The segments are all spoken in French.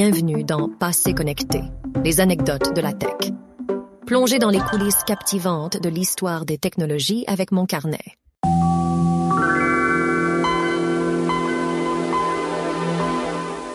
bienvenue dans Passé Connecté, les anecdotes de la tech. Plongez dans les coulisses captivantes de l'histoire des technologies avec mon carnet.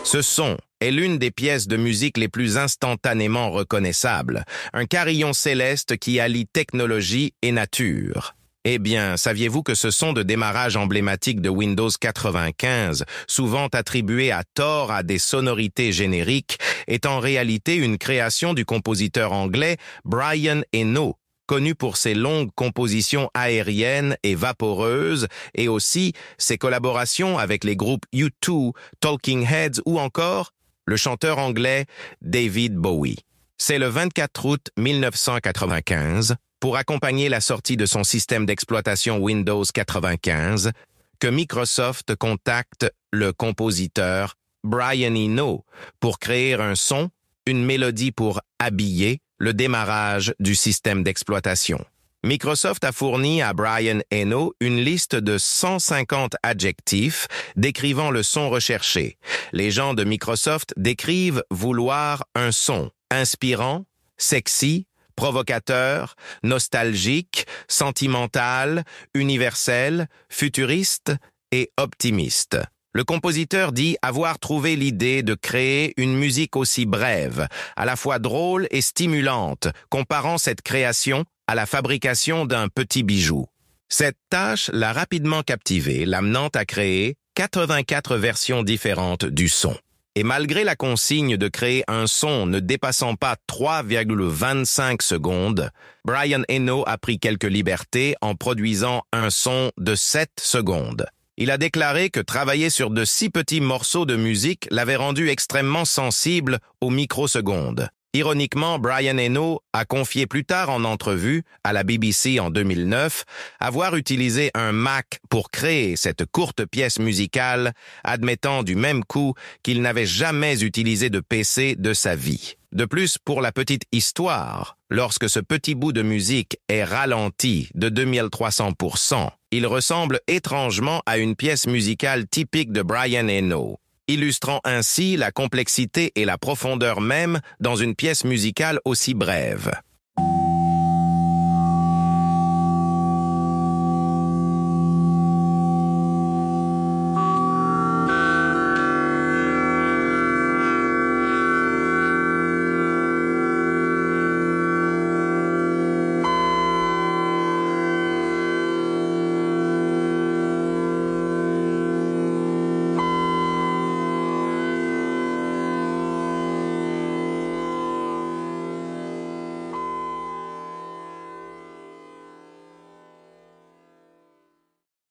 Ce son est l'une des pièces de musique les plus instantanément reconnaissables, un carillon céleste qui allie technologie et nature. Eh bien, saviez-vous que ce son de démarrage emblématique de Windows 95, souvent attribué à tort à des sonorités génériques, est en réalité une création du compositeur anglais Brian Eno, connu pour ses longues compositions aériennes et vaporeuses, et aussi ses collaborations avec les groupes U2, Talking Heads ou encore le chanteur anglais David Bowie. C'est le 24 août 1995, pour accompagner la sortie de son système d'exploitation Windows 95, que Microsoft contacte le compositeur Brian Eno pour créer un son, une mélodie pour habiller le démarrage du système d'exploitation. Microsoft a fourni à Brian Eno une liste de 150 adjectifs décrivant le son recherché. Les gens de Microsoft décrivent vouloir un son inspirant, sexy, provocateur, nostalgique, sentimental, universel, futuriste et optimiste. Le compositeur dit avoir trouvé l'idée de créer une musique aussi brève, à la fois drôle et stimulante, comparant cette création à la fabrication d'un petit bijou. Cette tâche l'a rapidement captivé, l'amenant à créer 84 versions différentes du son. Et malgré la consigne de créer un son ne dépassant pas 3,25 secondes, Brian Eno a pris quelques libertés en produisant un son de 7 secondes. Il a déclaré que travailler sur de si petits morceaux de musique l'avait rendu extrêmement sensible aux microsecondes. Ironiquement, Brian Eno a confié plus tard en entrevue à la BBC en 2009 avoir utilisé un Mac pour créer cette courte pièce musicale, admettant du même coup qu'il n'avait jamais utilisé de PC de sa vie. De plus, pour la petite histoire, lorsque ce petit bout de musique est ralenti de 2300%, il ressemble étrangement à une pièce musicale typique de Brian Eno, illustrant ainsi la complexité et la profondeur même dans une pièce musicale aussi brève.